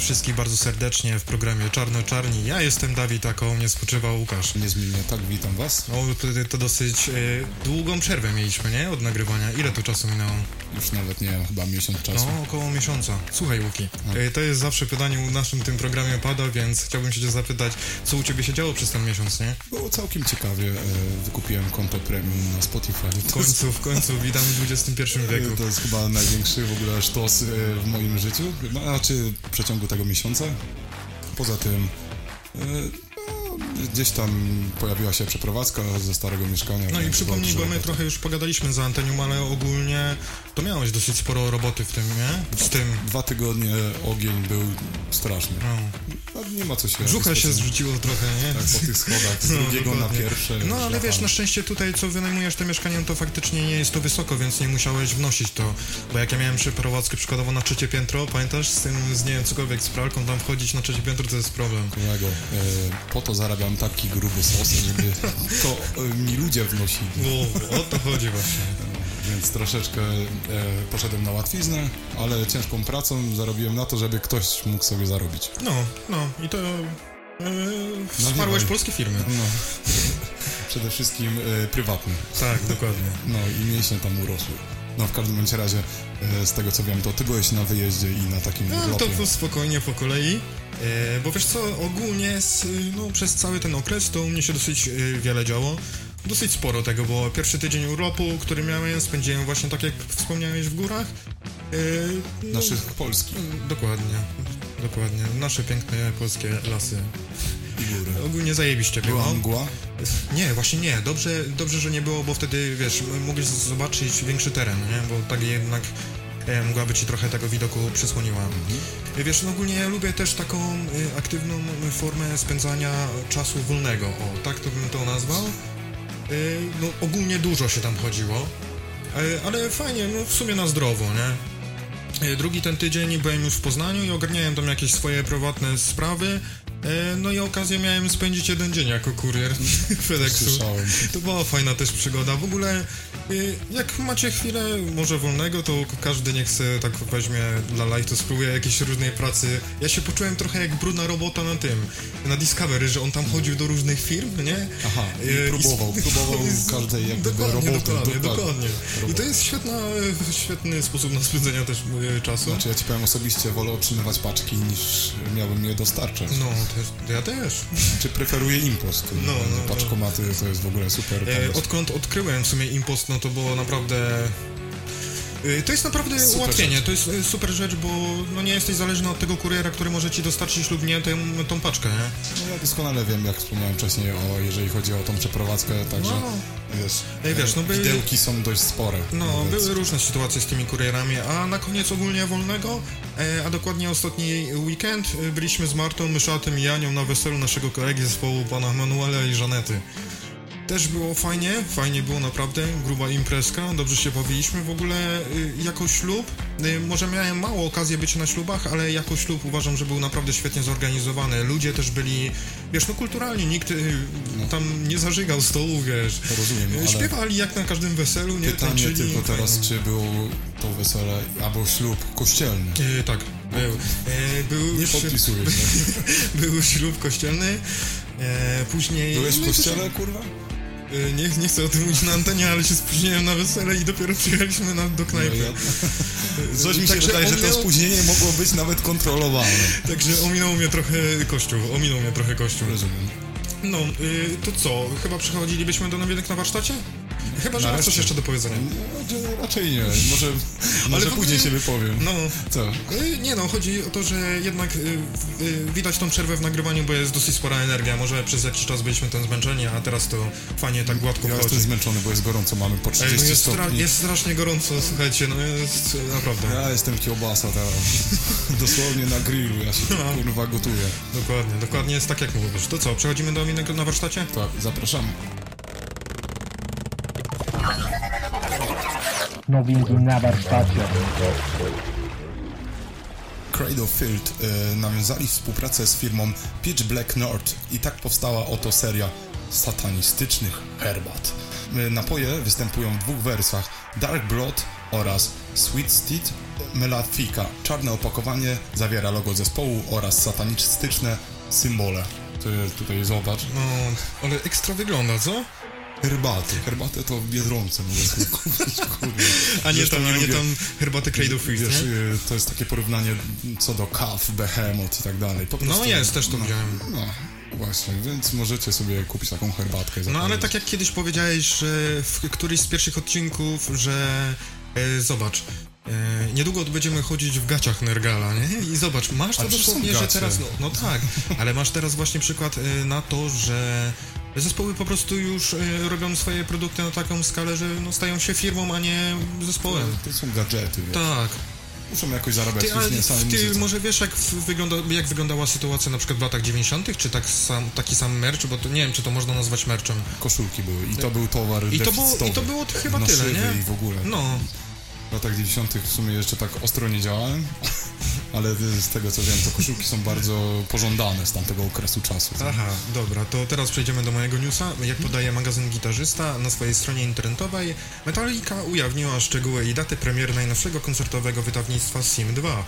witamy wszystkich bardzo serdecznie w programie Czarno Czarni. Ja jestem Dawid, a koło mnie spoczywał Łukasz. Niezmiennie tak, witam was. No, to dosyć długą przerwę mieliśmy, nie? Od nagrywania. Ile tu czasu minęło? Już nawet nie, chyba miesiąc czasu. No, około miesiąca. Słuchaj, Łuki, to jest zawsze pytanie u naszym tym programie pada, więc chciałbym się cię zapytać, co u ciebie się działo przez ten miesiąc, nie? Było całkiem ciekawie. Wykupiłem konto premium na Spotify. W końcu, witamy w XXI wieku. To jest chyba największy w ogóle sztos w moim życiu, znaczy w przeciągu tego miesiąca. Poza tym gdzieś tam pojawiła się przeprowadzka ze starego mieszkania. No i przypomnij, bo my trochę już pogadaliśmy za Antenium, ale ogólnie to miałeś dosyć sporo roboty w tym, nie? Z tym. 2 tygodnie ogień był straszny. No. Nie ma co się... Brzucha się zrzuciło trochę, nie? Tak, po tych schodach, z drugiego na pierwsze. No ale szlafane. Wiesz, na szczęście tutaj, co wynajmujesz te mieszkanie, to faktycznie nie jest to wysoko, więc nie musiałeś wnosić to. Bo jak ja miałem przeprowadzkę przykładowo na 3. piętro, pamiętasz? Z tym, z nie wiem, cokolwiek, z pralką tam wchodzić na 3. piętro, to jest problem. Po to zarabiam taki gruby sos, żeby to mi ludzie wnosili. No, o to chodzi właśnie. Więc troszeczkę poszedłem na łatwiznę, ale ciężką pracą zarobiłem na to, żeby ktoś mógł sobie zarobić. No i to wsparłeś polskie firmy. No. Przede wszystkim prywatne. Tak, dokładnie. No i mięśnie tam urosły. No w każdym bądź razie, z tego co wiem, to ty byłeś na wyjeździe i na takim urlopie. No to spokojnie po kolei. Bo wiesz co, ogólnie przez cały ten okres to u mnie się dosyć wiele działo. Dosyć sporo tego, bo pierwszy tydzień urlopu, który miałem, spędziłem właśnie tak jak wspomniałeś w górach. Naszych polskich. Dokładnie. Nasze piękne polskie lasy. Góry. Ogólnie zajebiście było. Była mgła? Nie, właśnie nie. Dobrze, że nie było, bo wtedy, wiesz, mogłeś zobaczyć większy teren, nie? Bo tak jednak mgłaby ci trochę tego widoku przysłoniła. Wiesz, no ogólnie ja lubię też taką aktywną formę spędzania czasu wolnego. O, tak to bym to nazwał. No ogólnie dużo się tam chodziło, ale fajnie, no w sumie na zdrowo, nie? Drugi ten tydzień byłem już w Poznaniu i ogarniałem tam jakieś swoje prywatne sprawy. No i okazję miałem spędzić 1 dzień jako kurier FedExu. To była fajna też przygoda. W ogóle, jak macie chwilę może wolnego, to każdy niech se tak weźmie dla live, to spróbuje jakiejś różnej pracy. Ja się poczułem trochę jak brudna robota na tym, na Discovery, że on tam chodził do różnych firm, nie? Aha, i próbował każdej jakby roboty. Dokładnie. I to jest świetny sposób na spędzenie też czasu. Znaczy ja ci powiem osobiście, wolę otrzymywać paczki niż miałbym je dostarczać. No. Ja też. Czy preferuję InPost? No, paczkomaty to jest w ogóle super. Odkąd odkryłem w sumie InPost, no to było naprawdę... To jest naprawdę super ułatwienie, rzecz. To jest super rzecz, bo no nie jesteś zależny od tego kuriera, który może ci dostarczyć lub nie tą paczkę, nie? No ja doskonale wiem, jak wspomniałem wcześniej, jeżeli chodzi o tą przeprowadzkę, także widełki są dość spore. Były różne sytuacje z tymi kurierami, a na koniec ogólnie wolnego, a dokładnie ostatni weekend byliśmy z Martą, Myszatem i Janią na weselu naszego kolegi zespołu pana Emanuela i Żanety. Też było fajnie było naprawdę, gruba imprezka, dobrze się bawiliśmy. W ogóle jako ślub, może miałem mało okazji być na ślubach, ale jako ślub uważam, że był naprawdę świetnie zorganizowany. Ludzie też byli, wiesz, no kulturalnie, nikt tam nie zażygał stołu, wiesz. Rozumiem, ale... Śpiewali jak na każdym weselu, nie? Pytanie tańczyli, tylko teraz, fajnie. Czy było to wesele albo ślub kościelny? Tak, był. Nie podpisuję się. Był ślub kościelny, później... Byłeś w kościele, kurwa? Nie chcę o tym mówić na antenie, ale się spóźniłem na wesele i dopiero przyjechaliśmy do knajpy. Coś mi się wydaje, że to spóźnienie mogło być nawet kontrolowane. Także ominął mnie trochę kościół. Rozumiem. No, to co? Chyba przechodzilibyśmy do nawiedek na warsztacie? Chyba, że masz coś jeszcze do powiedzenia. No, raczej nie, może ale później się wypowiem. No, co? Chodzi o to, że jednak widać tą przerwę w nagrywaniu, bo jest dosyć spora energia. Może przez jakiś czas byliśmy tam zmęczeni, a teraz to fajnie tak gładko wchodzi. Ja jestem zmęczony, bo jest gorąco, mamy po 30 stopni. Jest strasznie gorąco, słuchajcie, jest naprawdę. Ja jestem kiełbasa teraz, dosłownie na grillu, ja się kurwa gotuję. Dokładnie jest tak jak mówisz. To co, przechodzimy do minek na warsztacie? Tak, zapraszam. Nowinki na warsztacie. Cradle Field nawiązali współpracę z firmą Pitch Black North i tak powstała oto seria satanistycznych herbat. Napoje występują w 2 wersjach: Dark Blood oraz Sweet Steed Melafika. Czarne opakowanie zawiera logo zespołu oraz satanistyczne symbole. To jest tutaj, zobacz. No, ale ekstra wygląda, co? Herbaty. Herbatę to w Biedronce mogę sobie kupić, kurde. A nie tam, herbaty Cradle of Filth, nie? To jest takie porównanie co do kaw, behemoth i tak dalej. Po prostu, no jest, też to widziałem. No. Właśnie, więc możecie sobie kupić taką herbatkę. No ale tak jak kiedyś powiedziałeś, że w któryś z pierwszych odcinków, że zobacz, niedługo będziemy chodzić w gaciach Nergala, nie? I zobacz, masz to dosłownie, że teraz... No tak, ale masz teraz właśnie przykład na to, że zespoły po prostu już robią swoje produkty na taką skalę, że no, stają się firmą, a nie zespołem. To są gadżety, wiesz. Tak. Muszą jakoś zarabiać. Ty może wiesz jak wyglądała sytuacja na przykład w latach 90. czy taki sam merch, bo to, nie wiem czy to można nazwać merchem. Koszulki były i to był towar deficytowy. I to było chyba tyle, nie? I w ogóle. No. W latach 90. w sumie jeszcze tak ostro nie działałem, ale z tego co wiem to koszulki są bardzo pożądane z tamtego okresu czasu. Tak? Aha, dobra, to teraz przejdziemy do mojego newsa. Jak podaje magazyn Gitarzysta na swojej stronie internetowej, Metallica ujawniła szczegóły i daty premier najnowszego koncertowego wydawnictwa Sim 2.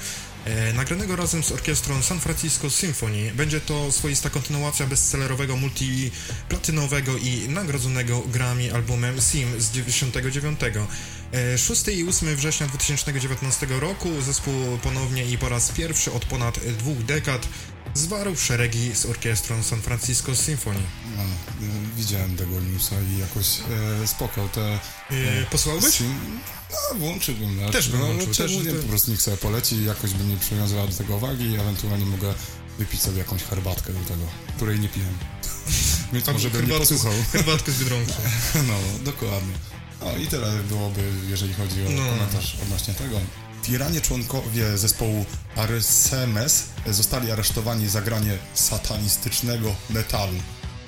Nagranego razem z orkiestrą San Francisco Symphony. Będzie to swoista kontynuacja bestsellerowego, multiplatynowego i nagrodzonego Grammy albumem Sim z 99. 6 i 8 września 2019 roku zespół ponownie i po raz pierwszy od ponad 2 dekad zwarł szeregi z orkiestrą San Francisco Symphony. No, widziałem tego newsa i jakoś spoko. Posłałbyś? No, włączyłbym. Znaczy. Też bym włączył. No, też, po prostu niech sobie poleci, jakoś bym nie przywiązała do tego wagi i ewentualnie mogę wypić sobie jakąś herbatkę do tego, której nie piłem. Więc może bym nie posłuchał. Herbatkę z Biedronki. No, dokładnie. No i tyle byłoby, jeżeli chodzi o komentarz odnośnie tego. W Iranie członkowie zespołu Arsames zostali aresztowani za granie satanistycznego metalu.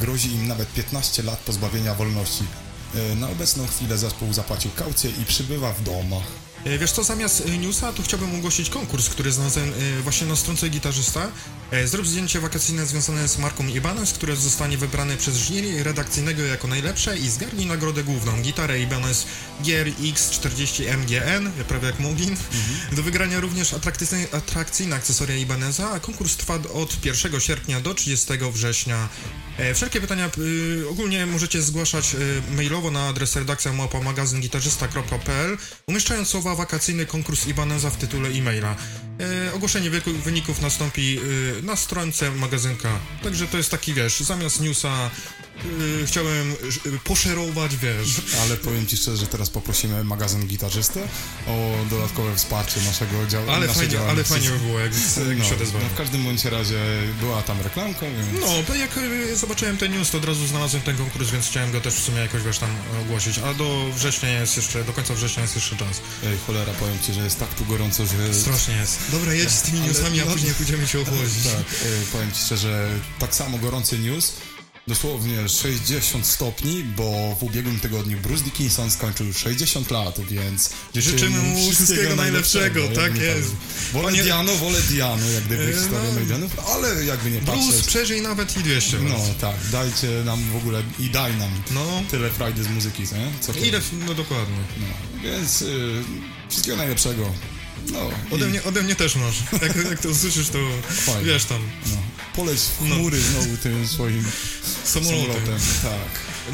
Grozi im nawet 15 lat pozbawienia wolności. Na obecną chwilę zespół zapłacił kaucję i przybywa w domach. Wiesz co, zamiast newsa to chciałbym ogłosić konkurs, który znalazłem właśnie na stronce Gitarzysta. Zrób zdjęcie wakacyjne związane z marką Ibanez, które zostanie wybrane przez jury redakcyjnego jako najlepsze i zgarni nagrodę główną, gitarę Ibanez GRX40MGN, prawie jak Mugin. Do wygrania również atrakcyjne akcesoria Ibaneza, a konkurs trwa od 1 sierpnia do 30 września. Wszelkie pytania ogólnie możecie zgłaszać mailowo na adres redakcja@magazyngitarzysta.pl, umieszczając słowa wakacyjny konkurs Ibaneza w tytule e-maila. Ogłoszenie wyników nastąpi na stronce magazynka. Także to jest taki, wiesz, zamiast newsa chciałem poszerować, wiesz. Ale powiem ci szczerze, że teraz poprosimy magazyn Gitarzysty o dodatkowe wsparcie naszego działu. Ale fajnie by było, jak się odezwali. No, w każdym bądź razie była tam reklamka, więc... No, bo jak zobaczyłem ten news, to od razu znalazłem ten konkurs, więc chciałem go też w sumie jakoś, wiesz, tam ogłosić. A do końca września jest jeszcze czas. Ej, cholera, powiem ci, że jest tak tu gorąco, że... Strasznie jest. Dobra, jedź z tymi newsami, a później pójdziemy się obudzić. Tak, powiem ci szczerze, tak samo gorący news, dosłownie 60 stopni, bo w ubiegłym tygodniu Bruce Dickinson skończył 60 lat, więc życzymy mu wszystkiego najlepszego, tak jest. Wolę Di'Anno, jak gdyby historię Maidenów, ale jakby nie patrzeć. Bruce przeżyj nawet i 200 lat. No tak, dajcie nam w ogóle i daj nam tyle frajdy z muzyki, nie? No dokładnie. No, więc wszystkiego najlepszego. No, ode mnie też masz. Jak to usłyszysz, to fajnie. Wiesz tam. No. Poleć w chmury znowu tym swoim samolotem. Tak.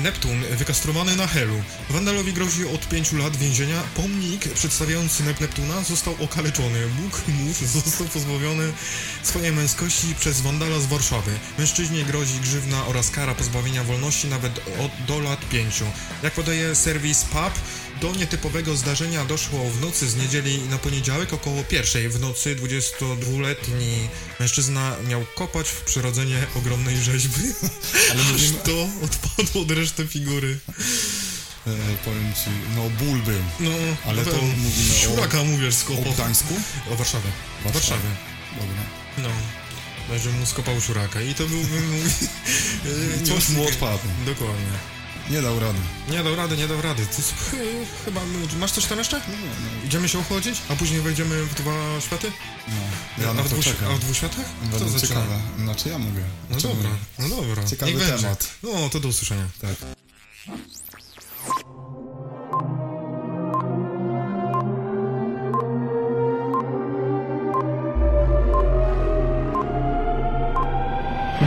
Neptun wykastrowany na Helu. Wandalowi grozi od 5 lat więzienia. Pomnik przedstawiający Neptuna został okaleczony. Bóg mórz został pozbawiony swojej męskości przez wandala z Warszawy. Mężczyźnie grozi grzywna oraz kara pozbawienia wolności nawet do lat 5. Jak podaje serwis PAP, do nietypowego zdarzenia doszło w nocy z niedzieli na poniedziałek około 1:00 w nocy. 22-letni mężczyzna miał kopać w przyrodzenie ogromnej rzeźby, ale aż to odpadło od reszty figury. Powiem ci, ból był. No, ale to mówimy Śuraka, mówisz, skopał. O Gdańsku? O Warszawie. Dobra. No, że mu skopał Śuraka i to byłby coś mu odpadło. Dokładnie. Nie dał rady. Chyba... Masz coś tam jeszcze? Nie. Idziemy się ochłodzić, a później wejdziemy w 2 światy? No. Ja na to czekam. A w 2 światach? To jest ciekawe. Znaczy ja mogę. No dobra. Ciekawy temat. No, to do usłyszenia. Tak.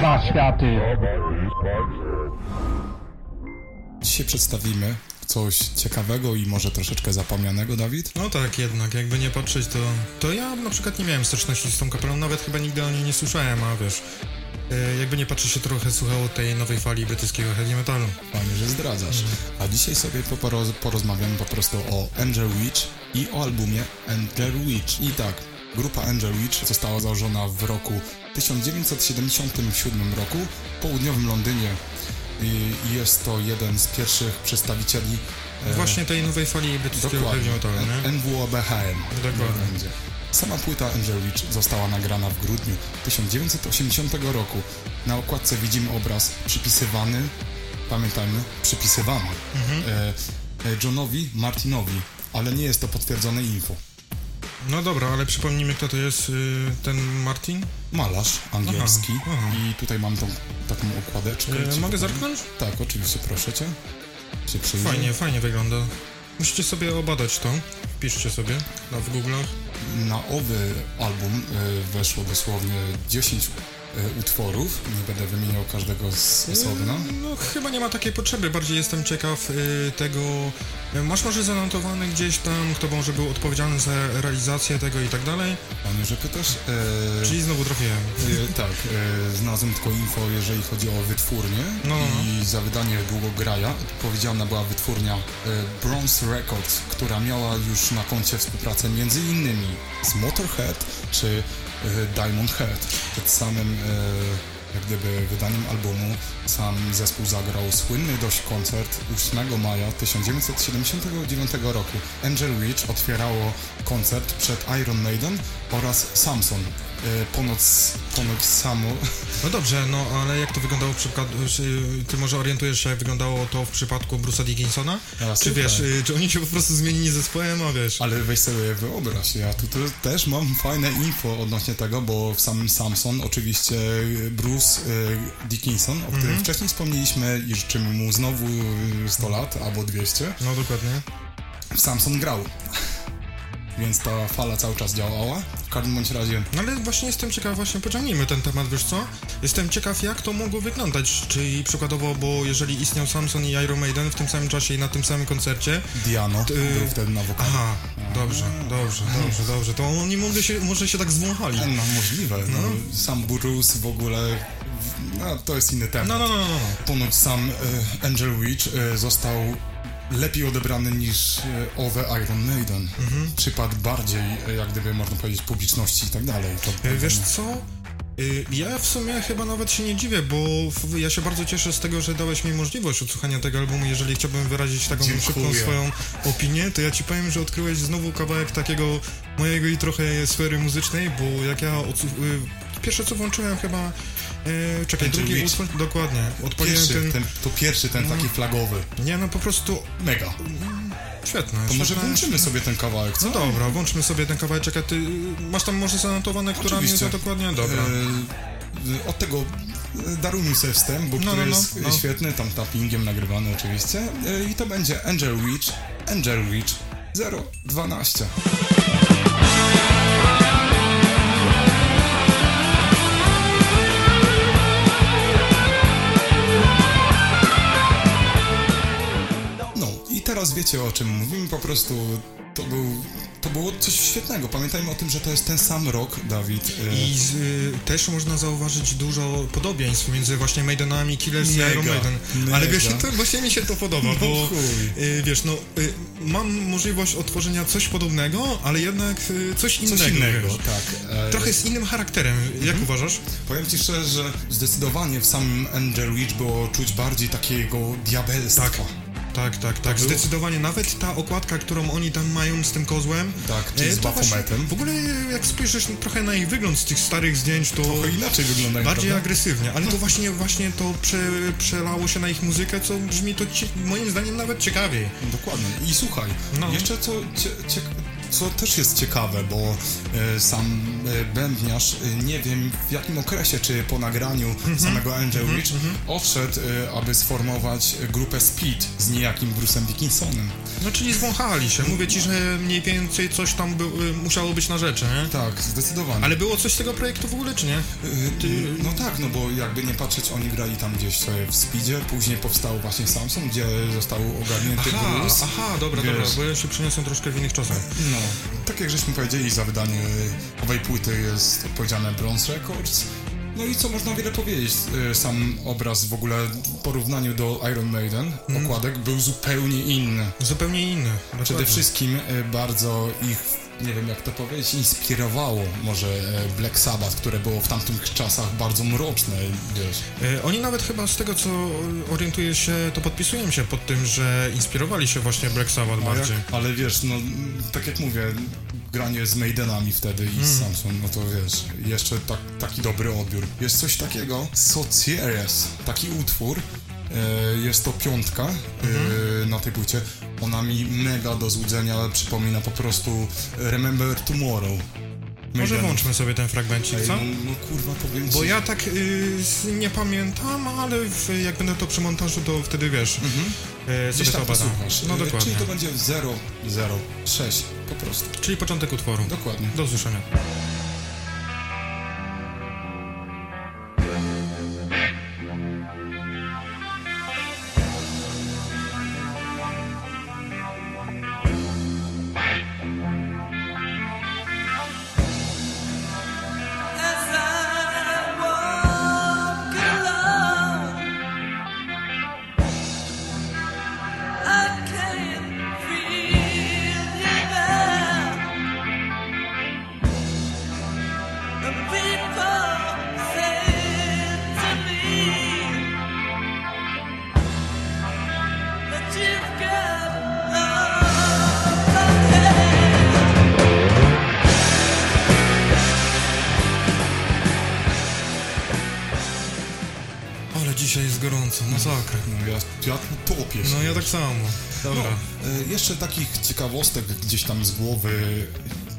Dwa światy! Dzisiaj przedstawimy coś ciekawego i może troszeczkę zapomnianego, Dawid? No tak, jednak, jakby nie patrzeć, to ja na przykład nie miałem styczności z tą kapelą, nawet chyba nigdy o niej nie słyszałem, a wiesz... Jakby nie patrzeć, się trochę słuchało tej nowej fali brytyjskiego heavy metalu. Fajnie, że zdradzasz. A dzisiaj sobie porozmawiamy po prostu o Angel Witch i o albumie Angel Witch. I tak, grupa Angel Witch została założona w roku 1977 roku w południowym Londynie. I jest to jeden z pierwszych przedstawicieli... Właśnie tej nowej fali brytyjskiego heavy metalu, nie? NWOBHM. Dokładnie. Sama płyta Angel Witch została nagrana w grudniu 1980 roku. Na okładce widzimy obraz przypisywany, pamiętajmy, przypisywany Johnowi Martinowi, ale nie jest to potwierdzone info. No dobra, ale przypomnijmy, kto to jest ten Martin? Malarz angielski. Aha. I tutaj mam taką okładeczkę. Mogę zerknąć? Tak, oczywiście, proszę cię. Fajnie wygląda. Musicie sobie obadać to, wpiszcie sobie w Google'ach. Na owy album weszło dosłownie 10 utworów, nie będę wymieniał każdego z osobna. No chyba nie ma takiej potrzeby, bardziej jestem ciekaw tego, masz może zanotowany gdzieś tam, kto może był odpowiedzialny za realizację tego i tak dalej? Panie, że pytasz? Czyli znowu trafiłem. Tak, znalazłem tylko info, jeżeli chodzi o wytwórnię i za wydanie długograja odpowiedzialna była wytwórnia Bronze Records, która miała już na koncie współpracę między innymi z Motorhead czy Diamond Head. Przed samym jak gdyby wydaniem albumu sam zespół zagrał słynny dość koncert 8 maja 1979 roku. Angel Witch otwierało koncert przed Iron Maiden oraz Samson. Ponoć samo... No dobrze, no ale jak to wyglądało w przypadku... Ty może orientujesz się, jak wyglądało to w przypadku Bruce'a Dickinsona? Czy wiesz, czy oni się po prostu zmienili zespołem, a wiesz... Ale weź sobie wyobraź, ja tu też mam fajne info odnośnie tego, bo w samym Samson oczywiście Bruce Dickinson, o którym wcześniej wspomnieliśmy i życzymy mu znowu 100 lat albo 200. No dokładnie. Samson grał. Więc ta fala cały czas działała, w każdym bądź razie... No ale właśnie jestem ciekaw, pociągnijmy ten temat, wiesz co? Jestem ciekaw, jak to mogło wyglądać, czyli przykładowo, bo jeżeli istniał Samson i Iron Maiden w tym samym czasie i na tym samym koncercie... Di'Anno był wtedy na wokalu. Aha, dobrze, to oni może się tak zwąchali. No możliwe, no. Sam Bruce w ogóle... No to jest inny temat. No. Ponoć sam Angel Witch został... lepiej odebrany niż owe Iron Maiden. Przypadł bardziej, jak gdyby można powiedzieć, publiczności i tak dalej. Wiesz co? Ja w sumie chyba nawet się nie dziwię, bo ja się bardzo cieszę z tego, że dałeś mi możliwość odsłuchania tego albumu. Jeżeli chciałbym wyrazić taką szybką swoją opinię, to ja ci powiem, że odkryłeś znowu kawałek takiego mojego i trochę sfery muzycznej, bo jak ja pierwsze co włączyłem chyba... czekaj, drugi utwór, dokładnie. Pierwszy, ten taki flagowy. Nie, no po prostu... Mega. Świetne. To może włączymy sobie ten kawałek, co? No dobra, włączmy sobie ten kawałek, czekaj, ty masz tam może zanotowane, która mi jest dokładnie? Dobra. Od tego darujmy sobie wstęp, bo który jest świetny, tam tappingiem nagrywany oczywiście. I to będzie Angel Witch 012. Teraz wiecie, o czym mówimy, po prostu to było coś świetnego. Pamiętajmy o tym, że to jest ten sam rok, Dawid. I też można zauważyć dużo podobieństw między właśnie Maidenami, Killers i Iron Maiden. Ale wiesz, to właśnie mi się to podoba, bo wiesz, mam możliwość odtworzenia coś podobnego, ale jednak coś innego. Tak. Trochę z innym charakterem. Jak uważasz? Powiem ci szczerze, że zdecydowanie w samym Angel Witch było czuć bardziej takiego diabelstwa. Tak, zdecydowanie. Nawet ta okładka, którą oni tam mają z tym kozłem... Tak, czyli z Bafometem. W ogóle jak spojrzysz trochę na ich wygląd z tych starych zdjęć, to... Trochę inaczej wyglądają, bardziej agresywnie, ale to właśnie to przelało się na ich muzykę, co brzmi to moim zdaniem nawet ciekawiej. Dokładnie. I słuchaj, jeszcze co też jest ciekawe, bo sam bębniarz, nie wiem w jakim okresie, czy po nagraniu samego Angel Witch, odszedł, aby sformować grupę Speed z niejakim Bruce'em Dickinsonem. No czyli zwąchali się, mówię ci, że mniej więcej coś tam musiało być na rzeczy, nie? Tak, zdecydowanie. Ale było coś z tego projektu w ogóle, czy nie? No tak, no bo jakby nie patrzeć, oni grali tam gdzieś sobie w Speedzie, później powstał właśnie Samson, gdzie został ogarnięty Bruce. Aha, dobra, wiesz, dobra, bo ja się przyniosłem troszkę w innych czasach. No, tak jak żeśmy powiedzieli, za wydanie owej płyty jest odpowiedzialne Bronze Records. No i co można wiele powiedzieć, sam obraz w ogóle w porównaniu do Iron Maiden, okładek był zupełnie inny. Zupełnie inny. Przede wszystkim bardzo ich, nie wiem jak to powiedzieć, inspirowało może Black Sabbath, które było w tamtych czasach bardzo mroczne, wiesz. Oni nawet chyba z tego co orientuję się, to podpisują się pod tym, że inspirowali się właśnie Black Sabbath bardziej. Ale wiesz, no tak jak mówię, granie z Maidenami wtedy i z Samsung, no to wiesz, jeszcze taki dobry odbiór. Jest coś takiego, So Serious, taki utwór, jest to piątka na tej płycie. Ona mi mega do złudzenia przypomina po prostu Remember Tomorrow. Może włączmy sobie ten fragmencik, co? No kurwa, powiem ci. Bo ja tak nie pamiętam, ale jak będę to przy montażu, to wtedy wiesz, sobie to opadam. No dokładnie. Czyli to będzie 006 po prostu. Czyli początek utworu. Dokładnie. Do usłyszenia. Samo. Dobra. No, jeszcze takich ciekawostek gdzieś tam z głowy.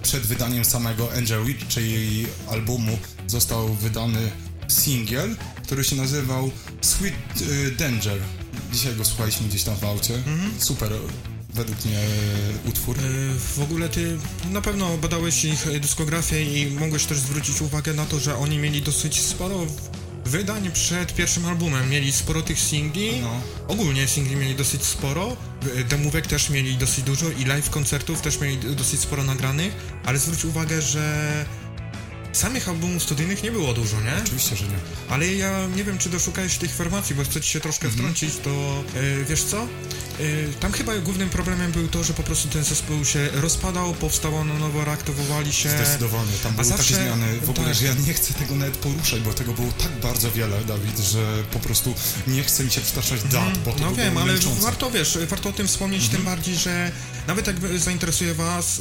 Przed wydaniem samego Angel Witch, czyli jej albumu, został wydany singiel, który się nazywał Sweet Danger. Dzisiaj go słuchaliśmy gdzieś tam w aucie. Super, według mnie, utwór. W ogóle ty na pewno badałeś ich dyskografię i mogłeś też zwrócić uwagę na to, że oni mieli dosyć sporo wydań przed pierwszym albumem, mieli sporo tych singli, ogólnie singli mieli dosyć sporo, demówek też mieli dosyć dużo i live koncertów też mieli dosyć sporo nagranych, ale zwróć uwagę, że samych albumów studyjnych nie było dużo, nie? Oczywiście, że nie. Ale ja nie wiem, czy doszukałeś tej informacji, bo chcę ci się troszkę wtrącić, to wiesz co? Tam chyba głównym problemem był to, że po prostu ten zespół się rozpadał, powstało na nowo, reaktywowali się. Zdecydowanie, tam były takie zmiany. W ogóle, że ja nie chcę tego nawet poruszać, bo tego było tak bardzo wiele, Dawid, że po prostu nie chcę mi się przytaczać dat, bo to było męczące. No wiem, ale warto, wiesz, warto o tym wspomnieć, tym bardziej, że nawet jak zainteresuje was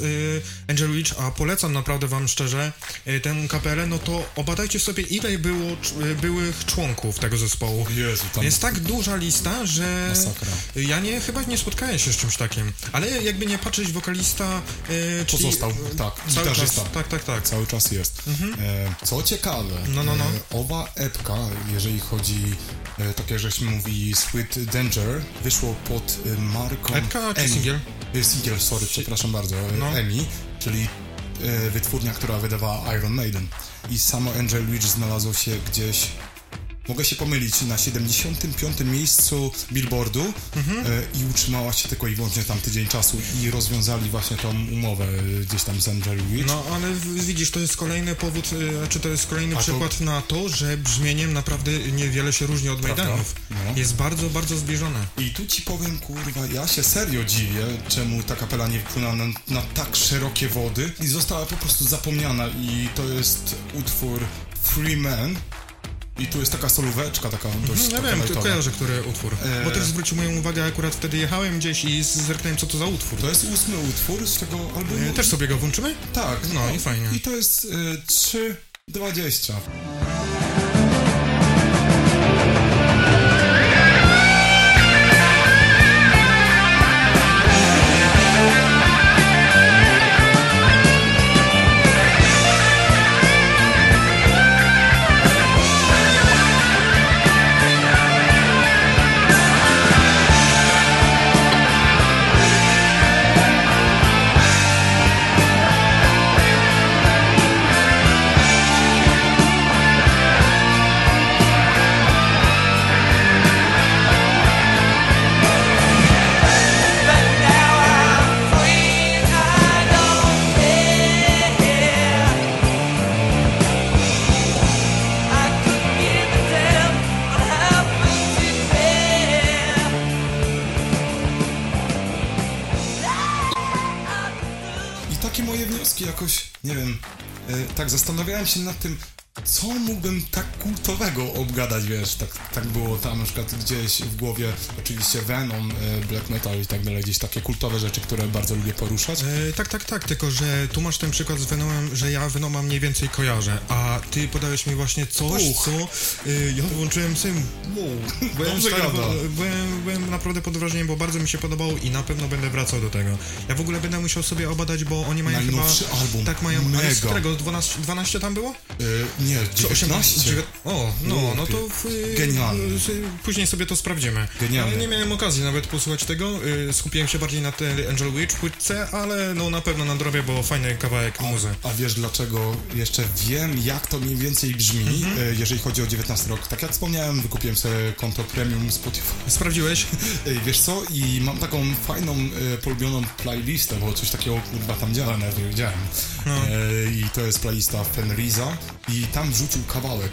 Angel Witch, a polecam naprawdę wam szczerze tę kapelę, no to obadajcie sobie, ile było byłych członków tego zespołu. Jezu, tam jest tak duża lista, że masakra. Ja chyba nie spotkałem się z czymś takim, ale jakby nie patrzeć, wokalista pozostał, tak, gitarzysta. Tak. Cały czas jest. Co ciekawe, owa epka, jeżeli chodzi, tak jak żeśmy mówili, Sweet Danger, wyszło pod marką epka czy singiel? Singiel, sorry, przepraszam bardzo, EMI, czyli wytwórnia, która wydawała Iron Maiden. I samo Angel Witch znalazło się gdzieś, mogę się pomylić, na 75. miejscu Billboardu i utrzymała się tylko i wyłącznie tam tydzień czasu i rozwiązali właśnie tą umowę gdzieś tam z Angel Witch. No ale widzisz, to jest kolejny powód, znaczy to jest kolejny przykład na to, że brzmieniem naprawdę niewiele się różni od Maidenów. No. Jest bardzo, bardzo zbliżone. I tu ci powiem, kurwa, ja się serio dziwię, czemu ta kapela nie wpłynęła na tak szerokie wody i została po prostu zapomniana i to jest utwór Free Man. I tu jest taka solóweczka, taka dość... Ja wiem, kojarzę, który utwór. Bo też zwrócił moją uwagę, akurat wtedy jechałem gdzieś i zerknąłem, co to za utwór. To jest 8. utwór z tego albumu. Też sobie go włączymy? Tak. No i fajnie. I to jest 3:20. moje wnioski jakoś, nie wiem, tak zastanawiałem się nad tym, co mógłbym tak kultowego obgadać, wiesz, tak było tam na przykład gdzieś w głowie oczywiście Venom, Black Metal i tak dalej, gdzieś takie kultowe rzeczy, które bardzo lubię poruszać. Tak, tylko że tu masz ten przykład z Venomem, że ja Venoma mniej więcej kojarzę, a ty podałeś mi właśnie coś, co ja wyłączyłem Sim. Byłem naprawdę pod wrażeniem, bo bardzo mi się podobało i na pewno będę wracał do tego. Ja w ogóle będę musiał sobie obadać, bo oni mają najnowszy chyba... album. Tak mają, mega. Ale z którego? 12 tam było? Nie, 18. O, no to... Genialne. Później sobie to sprawdzimy. Genialne. Nie miałem okazji nawet posłuchać tego. Skupiłem się bardziej na tej Angel Witch płytce, ale no na pewno nadrobię, bo fajny kawałek muzy. A wiesz dlaczego? Jeszcze wiem, jak to mniej więcej brzmi, jeżeli chodzi o 19 rok. Tak jak wspomniałem, wykupiłem sobie konto premium Spotify. Sprawdziłeś? Wiesz co? I mam taką fajną, polubioną playlistę, bo coś takiego kurwa tam działa, nawet nie wiedziałem. No. I to jest playlista Fenriza. I tam wrzucił kawałek.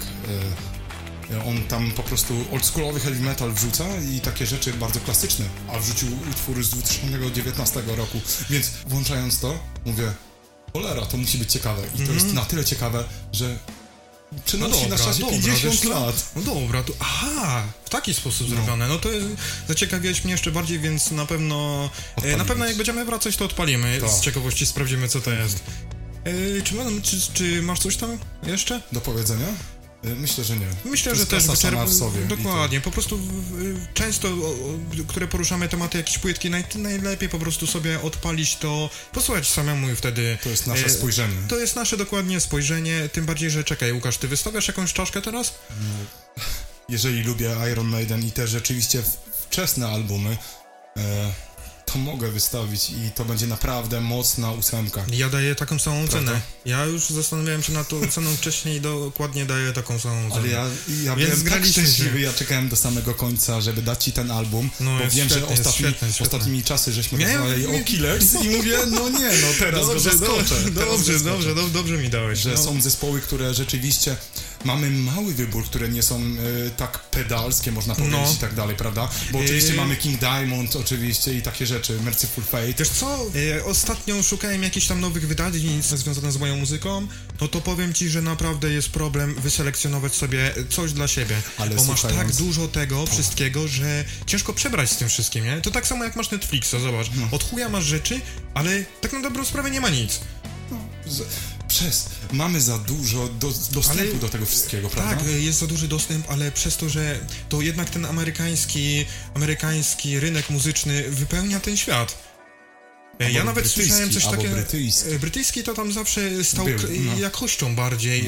On tam po prostu oldschoolowy heavy metal wrzuca i takie rzeczy bardzo klasyczne. A wrzucił utwór z 2019 roku. Więc włączając to, mówię, cholera, to musi być ciekawe. I to jest na tyle ciekawe, że przenosi na czasie 50 lat. No dobra, to aha, w taki sposób zrobione. No to jest, zaciekawiłeś mnie jeszcze bardziej, więc na pewno odpalimy. Na pewno jak będziemy wracać, to odpalimy. To. Z ciekawości sprawdzimy, co to jest. Czy masz coś tam jeszcze do powiedzenia? Myślę, że nie. Myślę, że też w sobie. Dokładnie, po prostu często, które poruszamy tematy jakieś płytki, najlepiej po prostu sobie odpalić to, posłuchać samemu i wtedy... To jest nasze spojrzenie. To jest nasze dokładnie spojrzenie, tym bardziej, że czekaj, Łukasz, ty wystawiasz jakąś czaszkę teraz? Jeżeli lubię Iron Maiden i te rzeczywiście wczesne albumy... to mogę wystawić i to będzie naprawdę mocna 8. Ja daję taką samą cenę. Ja już zastanawiałem się nad tą ceną wcześniej i dokładnie daję taką samą cenę. Ale ja byłem tak szczęśliwy, ja czekałem do samego końca, żeby dać ci ten album, no, bo wiem, że ostatnimi czasy żeśmy rozmawiali o Killers i mówię, teraz dobrze, go zaskoczę. Dobrze mi dałeś. Że są zespoły, które rzeczywiście... Mamy mały wybór, które nie są tak pedalskie, można powiedzieć, i tak dalej, prawda? Bo oczywiście mamy King Diamond, oczywiście, i takie rzeczy, Merciful Fate. Wiesz co, ostatnio szukałem jakichś tam nowych wydarzeń związanych z moją muzyką, no to powiem ci, że naprawdę jest problem wyselekcjonować sobie coś dla siebie. Ale bo masz tak dużo tego wszystkiego, że ciężko przebrać z tym wszystkim, nie? To tak samo jak masz Netflixa, zobacz, od chuja masz rzeczy, ale tak na dobrą sprawę nie ma nic. Mamy za dużo dostępu do tego wszystkiego, prawda? Tak, jest za duży dostęp, ale przez to, że to jednak ten amerykański rynek muzyczny wypełnia ten świat. Ja nawet słyszałem coś takiego... Brytyjski to tam zawsze stał jakością bardziej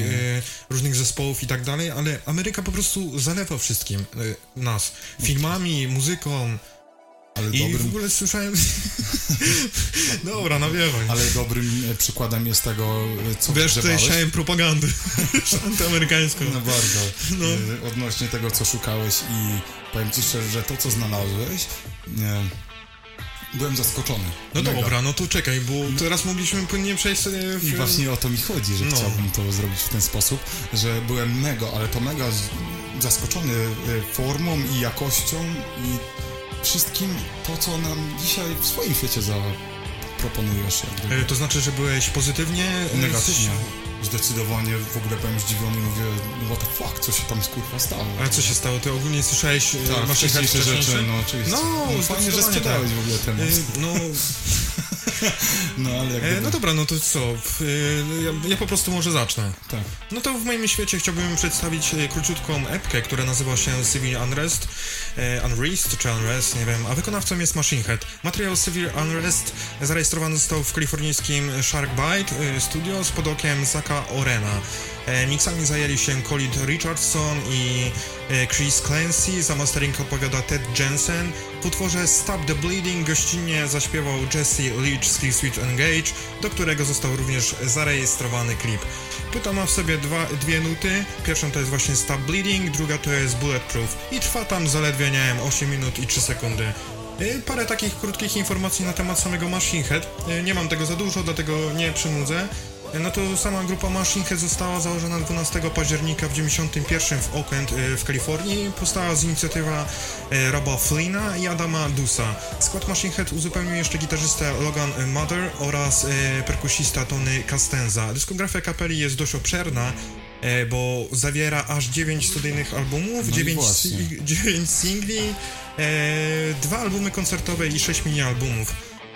różnych zespołów i tak dalej, ale Ameryka po prostu zalewa wszystkim nas. Filmami, muzyką... w ogóle słyszałem... Dobra, nawiewaj. Ale dobrym przykładem jest tego, co wiesz, grzebałeś. Wiesz, siałem propagandę antyamerykańską. No bardzo. No. Odnośnie tego, co szukałeś i powiem ci szczerze, że to, co znalazłeś... Byłem zaskoczony. Dobra, no to czekaj, bo teraz mogliśmy płynnie przejść w... I właśnie o to mi chodzi, że chciałbym to zrobić w ten sposób, że byłem mega zaskoczony formą i jakością i... wszystkim to, co nam dzisiaj w swoim świecie zaproponujesz. To znaczy, że byłeś pozytywnie? Negatywnie. Zdecydowanie w ogóle byłem zdziwiony i mówię, what the fuck, co się tam kurwa stało? Ale co się stało? Ty ogólnie słyszałeś... Tak, wszystkie rzeczy, oczywiście. No fajnie, że sprzedałeś w ogóle temat. Ale jak dobra, no to co? Ja po prostu może zacznę. Tak. No to w moim świecie chciałbym przedstawić króciutką epkę, która nazywa się Civil Unrest. Unrest, nie wiem, a wykonawcą jest Machine Head. Materiał Civil Unrest zarejestrowany został w kalifornijskim Sharkbite Studios pod okiem Zaka Orena. Miksami zajęli się Colin Richardson i Chris Clancy, za mastering odpowiada Ted Jensen. W utworze Stop the Bleeding gościnnie zaśpiewał Jesse Leach z Killswitch Engage, do którego został również zarejestrowany klip. Płyta ma w sobie dwie nuty, pierwszą to jest właśnie Stop Bleeding, druga to jest Bulletproof i trwa tam zaledwie, nie wiem, 8 minut i 3 sekundy. Parę takich krótkich informacji na temat samego Machine Head. Nie mam tego za dużo, dlatego nie przynudzę. No to sama grupa Machine Head została założona 12 października w 1991 w Oakland w Kalifornii. Powstała z inicjatywa Roba Flynna i Adama Dusa. Skład Machine Head uzupełnił jeszcze gitarzysta Logan Mather oraz perkusista Tony Castenza. Dyskografia kapeli jest dość obszerna, bo zawiera aż 9 studyjnych albumów, 9 singli, 2 albumy koncertowe i 6 mini-albumów.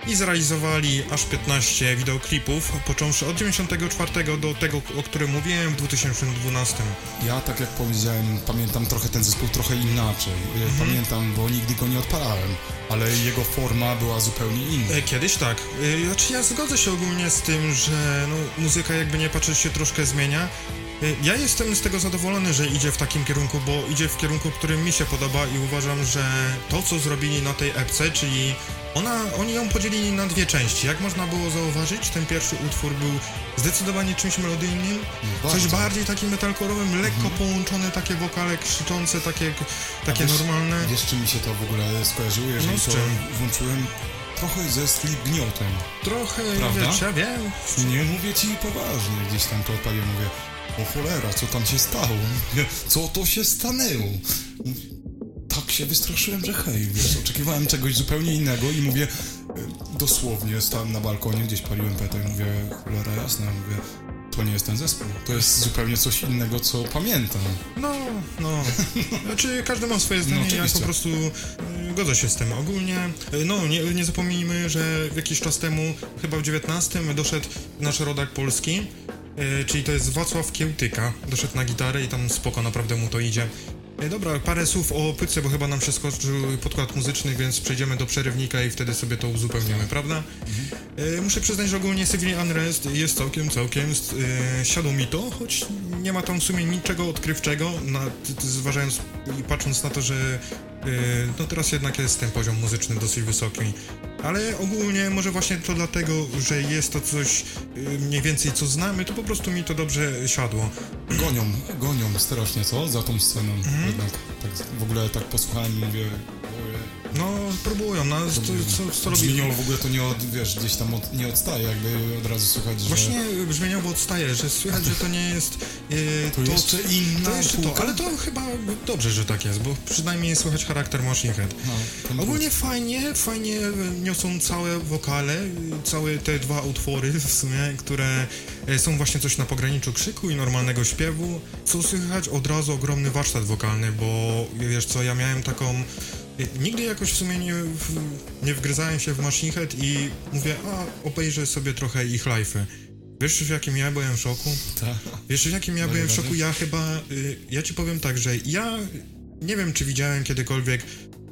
I zrealizowali aż 15 wideoklipów, począwszy od 94 do tego, o którym mówiłem, w 2012. Ja, tak jak powiedziałem, pamiętam trochę ten zespół trochę inaczej. Pamiętam, bo nigdy go nie odpalałem, ale jego forma była zupełnie inna. Kiedyś tak. Znaczy ja zgodzę się ogólnie z tym, że no, muzyka jakby nie patrzeć się troszkę zmienia. Ja jestem z tego zadowolony, że idzie w takim kierunku, bo idzie w kierunku, który mi się podoba i uważam, że to, co zrobili na tej epce, czyli oni ją podzielili na dwie części. Jak można było zauważyć, ten pierwszy utwór był zdecydowanie czymś melodyjnym, coś bardziej takim metalkorowym, lekko połączone takie wokale krzyczące, takie normalne. Wiesz, czy mi się to w ogóle skojarzyło, jeżeli no, to włączyłem? Trochę ze Slipknotem. Trochę, wiesz, ja wiem. Nie mówię ci poważnie, gdzieś tam to odpaliłem, mówię, o cholera, co tam się stało? Co to się stanęło? Tak się wystraszyłem, że hej, wiesz, oczekiwałem czegoś zupełnie innego i mówię, dosłownie stałem na balkonie, gdzieś paliłem petę i mówię, cholera jasna, mówię, to nie jest ten zespół, to jest zupełnie coś innego, co pamiętam. No, znaczy każdy ma swoje zdanie, ja po prostu zgodzę się z tym. Ogólnie, no nie zapomnijmy, że jakiś czas temu, chyba w 19 doszedł nasz rodak polski, czyli to jest Wacław Kiełtyka, doszedł na gitarę i tam spoko, naprawdę mu to idzie. Dobra, parę słów o płytce, bo chyba nam się skończył podkład muzyczny, więc przejdziemy do przerywnika i wtedy sobie to uzupełnimy, prawda? Muszę przyznać, że ogólnie Civil Unrest jest całkiem siadło mi to, choć nie ma tam w sumie niczego odkrywczego, zważając i patrząc na to, że no teraz jednak jest ten poziom muzyczny dosyć wysoki. Ale ogólnie może właśnie to dlatego, że jest to coś mniej więcej co znamy, to po prostu mi to dobrze siadło. Gonią strasznie, co? Za tą sceną jednak. Tak, w ogóle tak posłuchałem i mówię... No, próbują, co robią. Brzmieniowo w ogóle to nie, gdzieś tam nie odstaje, jakby od razu słychać, że... Właśnie brzmieniowo odstaje, że słychać, że to nie jest... To jeszcze inna półka. Ale to chyba dobrze, że tak jest, bo przynajmniej słychać charakter Machine Head. No, ogólnie fajnie niosą całe wokale, całe te dwa utwory w sumie, które są właśnie coś na pograniczu krzyku i normalnego śpiewu. Co słychać od razu ogromny warsztat wokalny, bo wiesz co, ja miałem taką... Nigdy jakoś w sumie nie wgryzałem się w Machine Head i mówię, obejrzę sobie trochę ich live'y. Wiesz, w jakim ja byłem w szoku? Tak. Wiesz, w jakim ja byłem w szoku? Ja chyba, ja ci powiem tak, że ja nie wiem, czy widziałem kiedykolwiek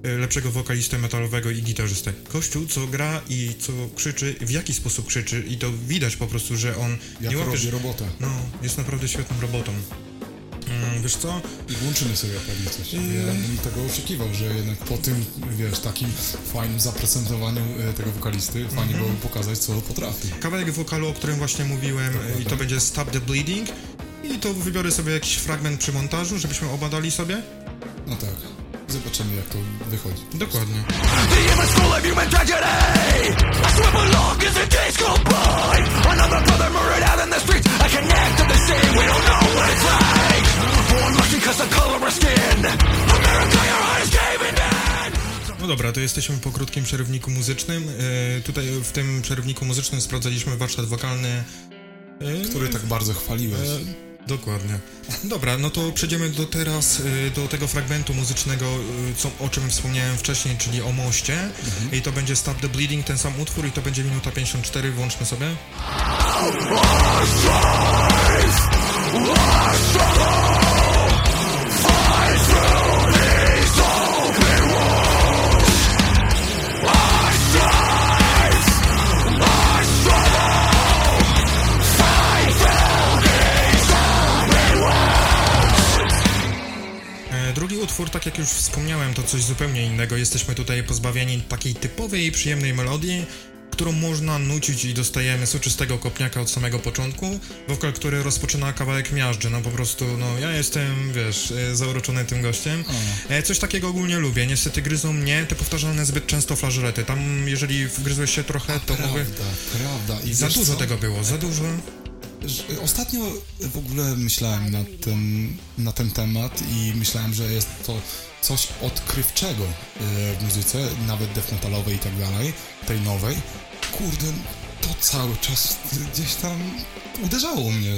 lepszego wokalistę metalowego i gitarzystę. Kościół, co gra i co krzyczy, w jaki sposób krzyczy i to widać po prostu, że on... nie robi robotę. No, jest naprawdę świetną robotą. Wiesz co? I włączymy sobie pewnie coś. Ja bym tego oczekiwał, że jednak po tym, wiesz, takim fajnym zaprezentowaniu tego wokalisty fajnie byłoby pokazać, co potrafi. Kawałek wokalu, o którym właśnie mówiłem, i to będzie Stop the Bleeding. I to wybiorę sobie jakiś fragment przy montażu, żebyśmy obadali sobie. No tak. Zobaczymy, jak to wychodzi. Dokładnie. No dobra, to jesteśmy po krótkim przerywniku muzycznym. Tutaj w tym przerywniku muzycznym sprawdzaliśmy warsztat wokalny, który tak bardzo chwaliłeś. Dokładnie. Dobra, no to przejdziemy teraz do tego fragmentu muzycznego, o czym wspomniałem wcześniej, czyli o moście. I to będzie Stop the Bleeding, ten sam utwór i to będzie minuta 54, włączmy sobie. Drugi utwór, tak jak już wspomniałem, to coś zupełnie innego. Jesteśmy tutaj pozbawieni takiej typowej, przyjemnej melodii, którą można nucić i dostajemy soczystego kopniaka od samego początku, wokal, który rozpoczyna kawałek miażdży, no po prostu, no ja jestem, wiesz, zauroczony tym gościem. Coś takiego ogólnie lubię, niestety gryzą mnie te powtarzalne zbyt często flażolety, tam jeżeli wgryzłeś się trochę, to Prawda, i za dużo tego było, za dużo. Ostatnio w ogóle myślałem na ten temat i myślałem, że jest to coś odkrywczego w muzyce, nawet death metalowej i tak dalej, tej nowej. Kurde, to cały czas gdzieś tam uderzało mnie.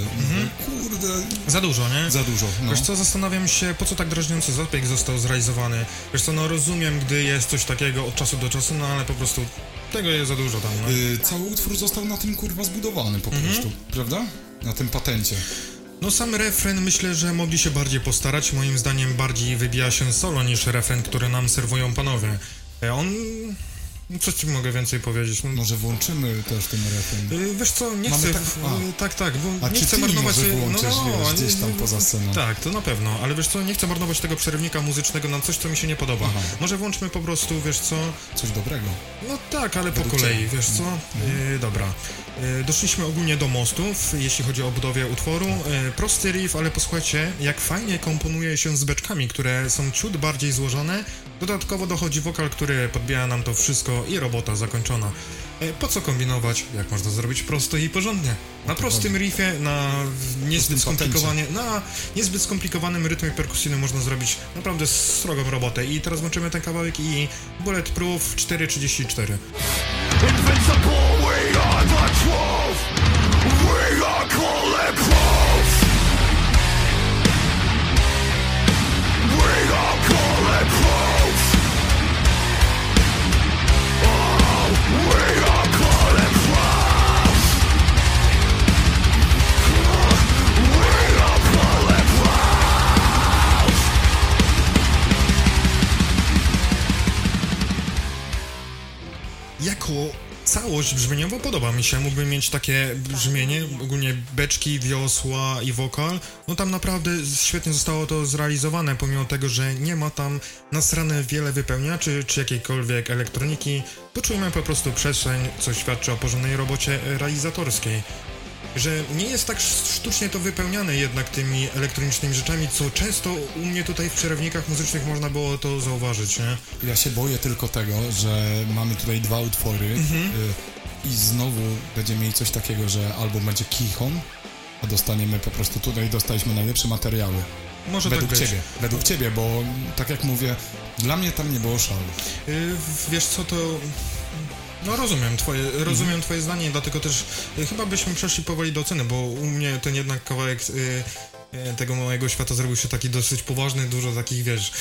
Kurde. Za dużo, nie? Za dużo, no. Wiesz co, zastanawiam się, po co tak drażniący zabieg został zrealizowany. Wiesz co, no rozumiem, gdy jest coś takiego od czasu do czasu, no ale po prostu tego jest za dużo tam, no. Cały utwór został na tym kurwa zbudowany po prostu, prawda? Na tym patencie. No sam refren myślę, że mogli się bardziej postarać, moim zdaniem bardziej wybija się solo niż refren, który nam serwują panowie. On... Co ci mogę więcej powiedzieć? No, może włączymy też ten refren. Wiesz co, nie chcę... bo nie chcę marnować... A czy ty włączysz, wiesz, gdzieś tam poza sceną? Tak, to na pewno, ale wiesz co, nie chcę marnować tego przerwnika muzycznego na coś, co mi się nie podoba. Aha. Może włączmy po prostu, wiesz co... Coś dobrego. No tak, ale po kolei, wiesz co? Dobra. Doszliśmy ogólnie do mostów, jeśli chodzi o budowę utworu. Prosty riff, ale posłuchajcie, jak fajnie komponuje się z beczkami, które są ciut bardziej złożone. Dodatkowo dochodzi wokal, który podbija nam to wszystko i robota zakończona. Po co kombinować, jak można zrobić prosto i porządnie? Na prostym riffie, na niezbyt skomplikowanym rytmie perkusyjnym można zrobić naprawdę srogą robotę. I teraz włączymy ten kawałek i Bulletproof 4.34. Jako całość brzmieniowo podoba mi się, mógłbym mieć takie brzmienie, ogólnie beczki, wiosła i wokal, no tam naprawdę świetnie zostało to zrealizowane, pomimo tego, że nie ma tam nasrane wiele wypełniaczy czy jakiejkolwiek elektroniki, poczujemy po prostu przestrzeń, co świadczy o porządnej robocie realizatorskiej. Że nie jest tak sztucznie to wypełniane jednak tymi elektronicznymi rzeczami, co często u mnie tutaj w przerwnikach muzycznych można było to zauważyć, nie? Ja się boję tylko tego, że mamy tutaj dwa utwory i znowu będziemy mieli coś takiego, że album będzie kichą, a dostaniemy po prostu tutaj, dostaliśmy najlepsze materiały. Może według tak ciebie, według ciebie, bo tak jak mówię, dla mnie tam nie było szału. Wiesz co, to... No rozumiem twoje zdanie, dlatego też chyba byśmy przeszli powoli do oceny, bo u mnie ten jednak kawałek tego mojego świata zrobił się taki dosyć poważny, dużo takich, wiesz...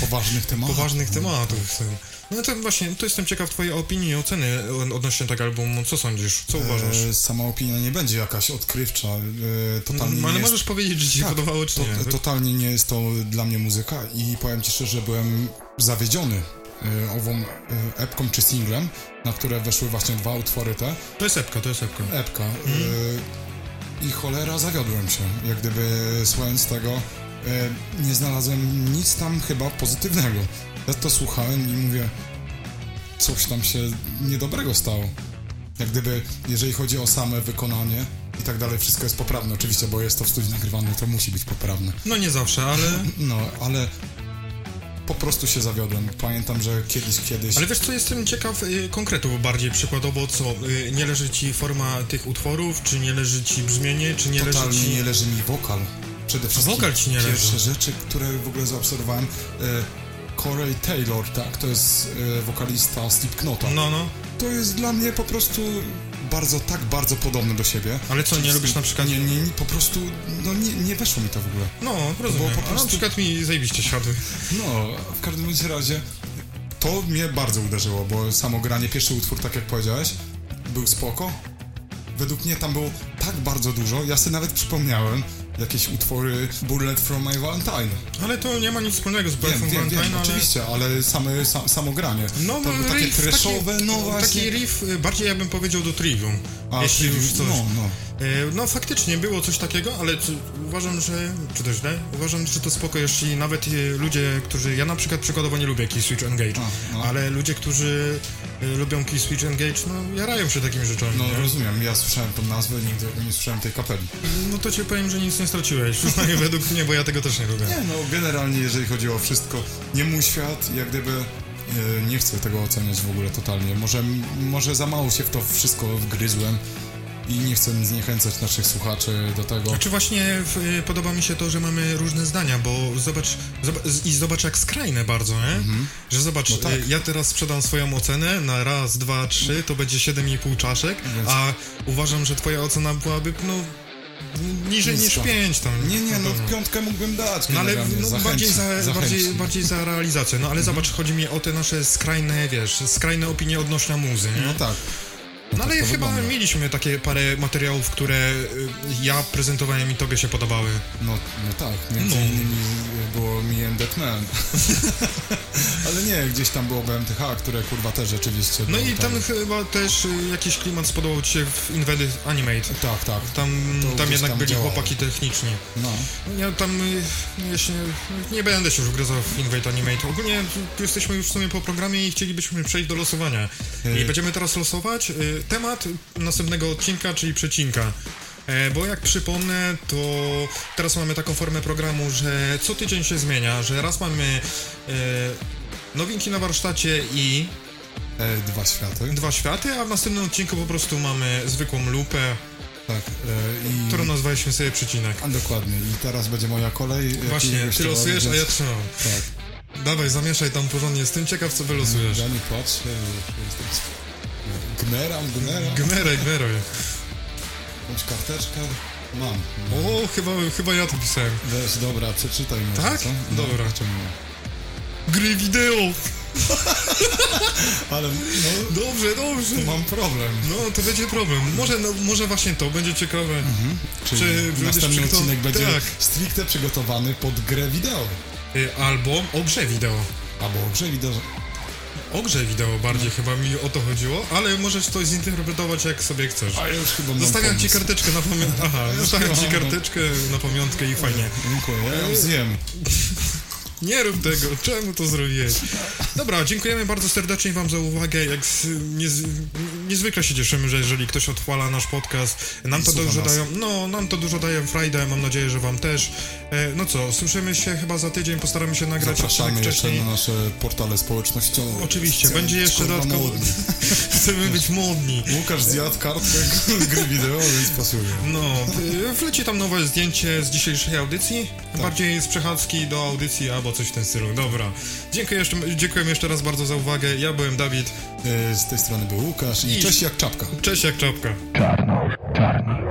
Poważnych tematów. No to właśnie, to jestem ciekaw twojej opinii i oceny odnośnie tego albumu. Co sądzisz? Co uważasz? Sama opinia nie będzie jakaś odkrywcza. Totalnie ale możesz powiedzieć, że ci się podobało, czy nie. Totalnie nie jest to dla mnie muzyka i powiem ci szczerze, że byłem zawiedziony ową epką czy singlem, na które weszły właśnie dwa utwory te. To jest epka. I cholera, zawiodłem się. Jak gdyby słuchając tego nie znalazłem nic tam chyba pozytywnego. Ja to słuchałem i mówię, coś tam się niedobrego stało. Jak gdyby, jeżeli chodzi o same wykonanie i tak dalej, wszystko jest poprawne. Oczywiście, bo jest to w studiu nagrywane, to musi być poprawne. No nie zawsze, ale... No, ale... Po prostu się zawiodłem. Pamiętam, że kiedyś... Ale wiesz co, jestem ciekaw konkretów bardziej. Przykładowo co? Nie leży ci forma tych utworów? Czy nie leży ci brzmienie? Czy nie leży ci... Totalnie nie leży mi wokal. Przede wszystkim wokal ci nie leży. Pierwsze rzeczy, które w ogóle zaobserwowałem... Corey Taylor, tak? To jest wokalista Slipknota. No. To jest dla mnie po prostu... bardzo podobne do siebie. Ale co, nie lubisz na przykład... Nie, po prostu, nie weszło mi to w ogóle. No, rozumiem, po prostu... na przykład mi zajebiście siadły. No, w każdym razie to mnie bardzo uderzyło, bo samo granie, pierwszy utwór, tak jak powiedziałeś, był spoko. Według mnie tam było tak bardzo dużo, ja sobie nawet przypomniałem jakieś utwory Bullet from My Valentine. Ale to nie ma nic wspólnego z Bullet from Valentine. Wiem, ale... oczywiście, ale samo granie. No, to były takie riff, trashowe, no właśnie. Taki riff, bardziej ja bym powiedział do Trivium. Jeśli już coś... No. No faktycznie było coś takiego, ale uważam, że... Czy to źle? Uważam, że to spoko, jeśli nawet ludzie, którzy... Ja na przykład przykładowo nie lubię Key Switch Engage, ale ludzie, którzy lubią Key Switch Engage, no jarają się takimi rzeczami. No nie? Rozumiem, ja słyszałem tą nazwę, nigdy nie słyszałem tej kapeli. No to ci powiem, że nic nie straciłeś, według mnie, bo ja tego też nie lubię. Nie, no generalnie jeżeli chodzi o wszystko, nie mój świat, jak gdyby... Nie chcę tego oceniać w ogóle totalnie. Może za mało się w to wszystko wgryzłem i nie chcę zniechęcać naszych słuchaczy do tego. Znaczy właśnie podoba mi się to, że mamy różne zdania, bo zobacz jak skrajne bardzo, nie? Mhm. Że zobacz, no tak. Ja teraz sprzedam swoją ocenę na raz, dwa, trzy, to będzie 7,5 czaszek, więc... a uważam, że twoja ocena byłaby, no... niżej niż 5 tam. Nie, no piątkę mógłbym dać. No ale bardziej za realizację. No ale zobacz, chodzi mi o te nasze skrajne, skrajne opinie odnośnie muzy, nie? No tak. No ale tak chyba wygląda. Mieliśmy takie parę materiałów, które ja prezentowałem i tobie się podobały. No tak, między innymi było mi and that man. Ale nie, gdzieś tam było BMTH, które kurwa też rzeczywiście... No i tam chyba też jakiś klimat spodobał ci się w Invented Animate. Tak. Tam jednak byli chłopaki techniczni. No. Ja tam nie będę się już wgryzał w Invented Animate. Ogólnie jesteśmy już w sumie po programie i chcielibyśmy przejść do losowania. I będziemy teraz losować... Temat następnego odcinka, czyli przecinka. Bo jak przypomnę, to teraz mamy taką formę programu, że co tydzień się zmienia, że raz mamy nowinki na warsztacie i... Dwa światy, a w następnym odcinku po prostu mamy zwykłą lupę. Tak, którą nazwaliśmy sobie przecinek. A dokładnie, i teraz będzie moja kolej. Właśnie, ty losujesz, a ja trzymam. Tak. Dawaj, zamieszaj tam porządnie, jestem ciekaw co wylosujesz. Ja nie patrzę, jestem... Gmerę. Bądź karteczkę. Mam. O, chyba ja to pisałem. Weź, dobra, przeczytaj. Tak? Może, co? Dobra. Gry wideo. Ale no... Dobrze. Mam problem. No, to będzie problem. Może właśnie to będzie ciekawe. Mhm. Czy następny odcinek będzie stricte przygotowany pod grę wideo. Albo o grze wideo. O grze wideo bardziej chyba mi o to chodziło, ale możesz to zinterpretować jak sobie chcesz. A ja już chyba mam zostawiam ci karteczkę na pamiątkę. I fajnie. Dziękuję, ja już zjem. Nie rób tego, czemu to zrobiłeś? Dobra, dziękujemy bardzo serdecznie wam za uwagę. Jak niezwykle się cieszymy, że jeżeli ktoś odchwala nasz podcast, nam to dużo daje frajdę, mam nadzieję, że wam też. No co, słyszymy się chyba za tydzień, postaramy się nagrać. Zapraszamy tak wcześniej jeszcze na nasze portale społecznościowe. Oczywiście, będzie jeszcze dodatkowo. Chcemy być modni. Łukasz zjadł kartkę gry wideo, więc pasuje. No, wleci tam nowe zdjęcie z dzisiejszej audycji, bardziej z przechadzki do audycji albo coś w ten stylu. Dobra, dziękuję jeszcze raz bardzo za uwagę. Ja byłem Dawid. Z tej strony był Łukasz i cześć jak czapka. Czarno Czarni.